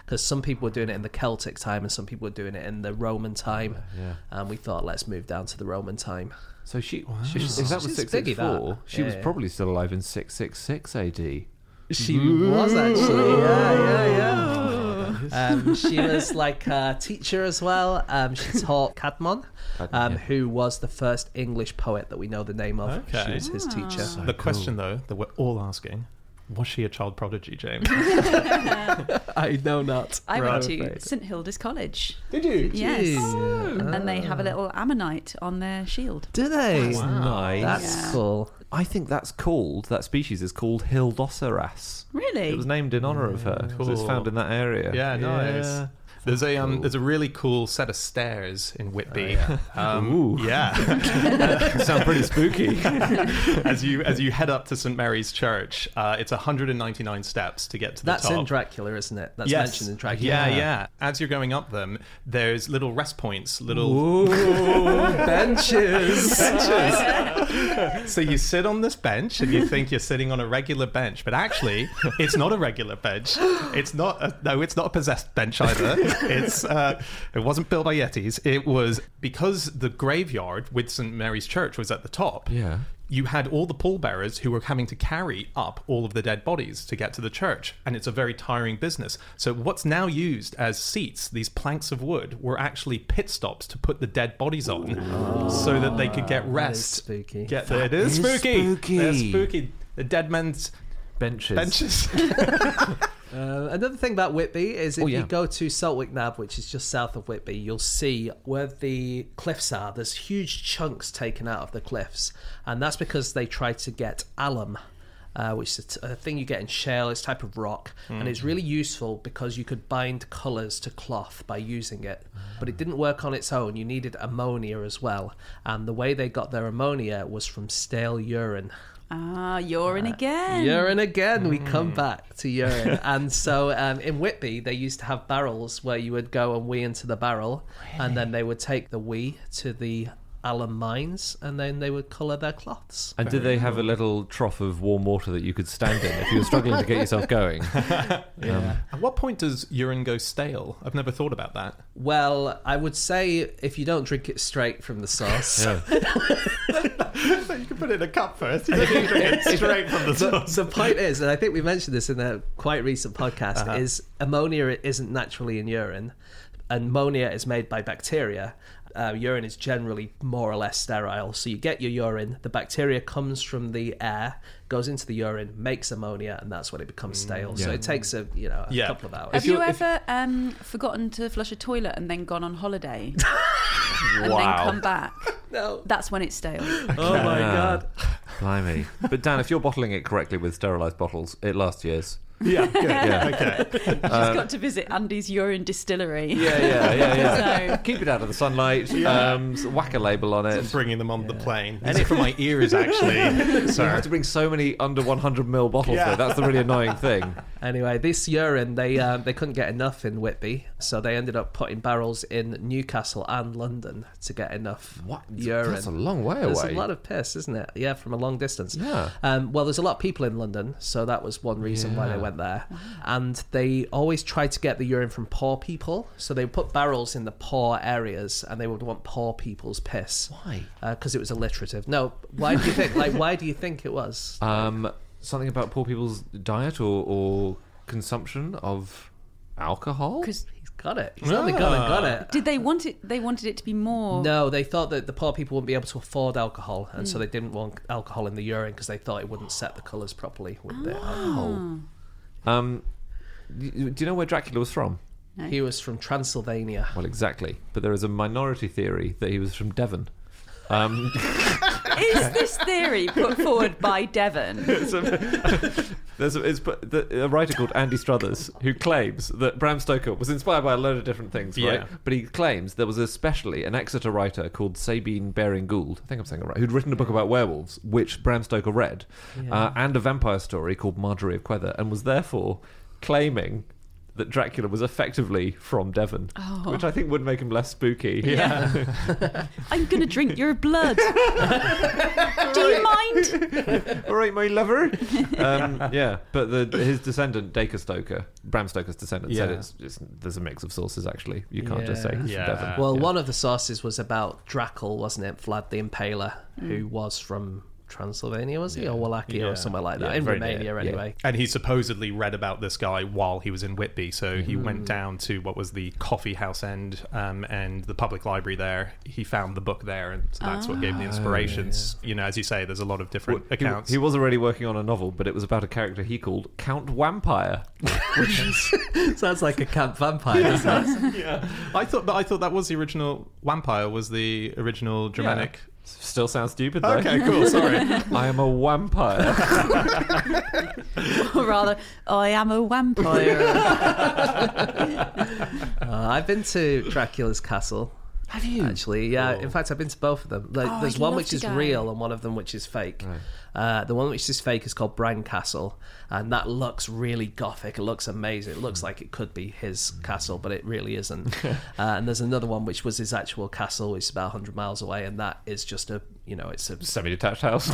Because some people were doing it in the Celtic time and some people were doing it in the Roman time. Yeah. And we thought, let's move down to the Roman time. So she, wow. she was, if that was six sixty-four, she yeah. was probably still alive in six sixty-six A D. She Ooh. was actually, yeah, yeah, yeah. Um, she was like a teacher as well. Um, she taught Cædmon, um, yeah. who was the first English poet that we know the name of. Okay. She was his teacher. So the cool. question, though, that we're all asking, was she a child prodigy, James? I know not. I right. went to St Hilda's College. Did you? Yes. Oh. And they have a little ammonite on their shield. Do they? That's wow. nice. That's yeah. cool. I think that's called, that species is called Hildoceras. Really? It was named in honour of her. Cool. It was found in that area. Yeah, nice. Yeah. There's a um, there's a really cool set of stairs in Whitby. Oh, yeah. Um, Ooh. Yeah. Sound pretty spooky. As you as you head up to St Mary's Church, uh, it's one hundred ninety-nine steps to get to the That's top. That's in Dracula, isn't it? That's yes. mentioned in Dracula. Yeah, yeah. As you're going up them, there's little rest points, little Ooh, benches. benches. So you sit on this bench and you think you're sitting on a regular bench, but actually it's not a regular bench. It's not a, no, it's not a possessed bench either. It's uh, it wasn't built by Yetis. It was because the graveyard with St Mary's Church was at the top. Yeah. You had all the pallbearers who were having to carry up all of the dead bodies to get to the church, and it's a very tiring business. So what's now used as seats, these planks of wood, were actually pit stops to put the dead bodies on, oh, so that they could get rest. That is spooky. Get there. It is spooky. spooky. They're spooky. The dead men's benches. Benches. Uh, another thing about Whitby is if oh, yeah. you go to Saltwick Nab, which is just south of Whitby, you'll see where the cliffs are. There's huge chunks taken out of the cliffs, and that's because they try to get alum, uh, which is a thing you get in shale. It's a type of rock, mm. and it's really useful because you could bind colours to cloth by using it. But it didn't work on its own. You needed ammonia as well, and the way they got their ammonia was from stale urine. Ah, urine uh, again. Urine again. Mm. We come back to urine. And so um, in Whitby, they used to have barrels where you would go and wee into the barrel. Really? And then they would take the wee to the alum mines, and then they would colour their cloths. And Very did they cool. have a little trough of warm water that you could stand in if you were struggling to get yourself going? Yeah. Um, At what point does urine go stale? I've never thought about that. Well, I would say if you don't drink it straight from the source... You can put it in a cup first. You don't need to drink it straight from the source. The, the point is, and I think we mentioned this in a quite recent podcast, uh-huh. is ammonia isn't naturally in urine. Ammonia is made by bacteria. Uh, urine is generally more or less sterile. So you get your urine, the bacteria comes from the air, goes into the urine, makes ammonia, and that's when it becomes stale. Mm, yeah. So it takes a you know a yeah. couple of hours. Have you if... ever um, forgotten to flush a toilet and then gone on holiday? And wow. then come back? No. That's when it's stale. Okay. Oh my uh, God. Blimey. But Dan, if you're bottling it correctly with sterilised bottles, it lasts years. Yeah, good. Yeah, okay. She's uh, got to visit Andy's urine distillery. Yeah, yeah, yeah, yeah. So. Keep it out of the sunlight. Yeah. Um, whack a label on it. It's bringing them on yeah. the plane. And it's for my ears, actually. So I have to bring so many under one hundred milliliter bottles. Yeah. Though. That's the really annoying thing. Anyway, this urine they um, they couldn't get enough in Whitby, so they ended up putting barrels in Newcastle and London to get enough what? urine. That's a long way away. It's a lot of piss, isn't it? Yeah, from a long distance. Yeah. Um, well, there's a lot of people in London, so that was one reason yeah. why they went there. And they always tried to get the urine from poor people, so they would put barrels in the poor areas, and they would want poor people's piss. Why? Because uh, it was alliterative. No, why do you think? Like, why do you think it was? Um, something about poor people's diet or, or consumption of alcohol. Because he's got it. He's only yeah. gone and got it. Did they want it? They wanted it to be more. No, they thought that the poor people wouldn't be able to afford alcohol, and mm. so they didn't want alcohol in the urine because they thought it wouldn't set the colours properly with oh. the alcohol. Um, do you know where Dracula was from? No. He was from Transylvania. Well, exactly. But there is a minority theory that he was from Devon. Um, is this theory put forward by Devon? It's a, there's a, it's a writer called Andy Struthers who claims that Bram Stoker was inspired by a load of different things, right? Yeah. But he claims there was especially an Exeter writer called Sabine Baring Gould, I think I'm saying it right, who'd written a book about werewolves, which Bram Stoker read, yeah. uh, and a vampire story called Margery of Quether, and was therefore claiming that Dracula was effectively from Devon, oh. which I think would make him less spooky. Yeah, yeah. I'm going to drink your blood. Do you mind? All right, my lover. Um, yeah, but the, his descendant, Dacre Stoker, Bram Stoker's descendant, yeah. said it's, it's there's a mix of sources, actually. You can't yeah. just say it's yeah. from Devon. Well, yeah. one of the sources was about Dracul, wasn't it? Vlad the Impaler, mm. who was from... Transylvania, was he? Yeah. Or Wallachia yeah. or somewhere like that. Yeah, in Romania, near, anyway. Yeah. And he supposedly read about this guy while he was in Whitby, so he mm. went down to what was the coffee house end um, and the public library there. He found the book there, and so that's ah. what gave the inspirations. Oh, yeah, yeah. You know, as you say, there's a lot of different well, accounts. He, he was already working on a novel, but it was about a character he called Count Wampire. Which is... Sounds like a Count Vampire. Yeah, sounds, yeah. I thought that, I thought that was the original... Wampire was the original Germanic... Yeah. Still sounds stupid, though. Okay, cool, sorry. I am a vampire. Or rather, I am a vampire. uh, I've been to Dracula's castle. Have you? Actually, yeah. Oh. In fact, I've been to both of them. Like, oh, there's I'd one which is go. real and one of them which is fake. Right. Uh, the one which is fake is called Bran Castle, and that looks really gothic. It looks amazing. It looks like it could be his castle, but it really isn't. uh, and there's another one which was his actual castle, which is about one hundred miles away, and that is just a, you know, it's a... semi-detached house.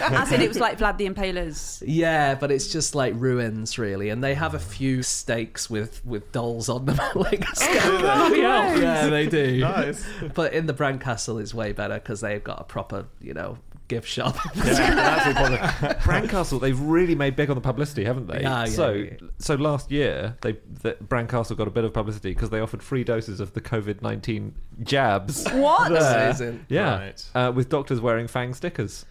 As in, it was like Vlad the Impaler's. Yeah, but it's just like ruins, really. And they have a few stakes with, with dolls on them. like oh, yeah. yeah, they do. Nice. But in the Bran Castle is way better because they've got a proper, you know, gift shop. Yeah, that's really Bran Castle, they've really made big on the publicity, haven't they? Ah, yeah, so yeah. so last year, they the, Bran Castle got a bit of publicity because they offered free doses of the covid nineteen jabs. What? That's amazing. Yeah, right. uh, with doctors wearing fang stickers.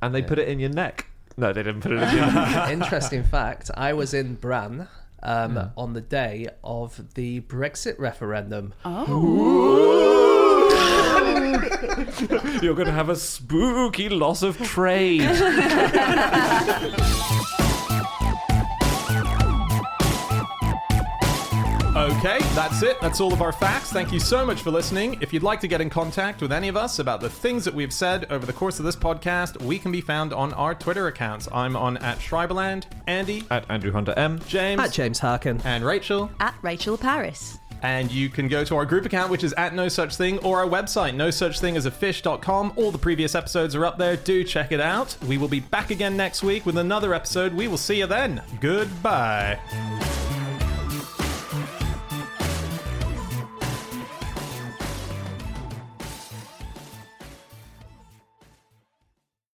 And they yeah. put it in your neck. No, they didn't put it in your neck. Interesting fact, I was in Bran... Um, mm. on the day of the Brexit referendum. Oh. You're going to have a spooky loss of trade. Okay, that's it. That's all of our facts. Thank you so much for listening. If you'd like to get in contact with any of us about the things that we've said over the course of this podcast, we can be found on our Twitter accounts. I'm on at Schreiberland, Andy at Andrew Hunter M, James at James Harkin, and Rachel at Rachel Paris. And you can go to our group account, which is at No Such Thing, or our website, no such thing as a fish dot com. All the previous episodes are up there. Do check it out. We will be back again next week with another episode. We will see you then. Goodbye.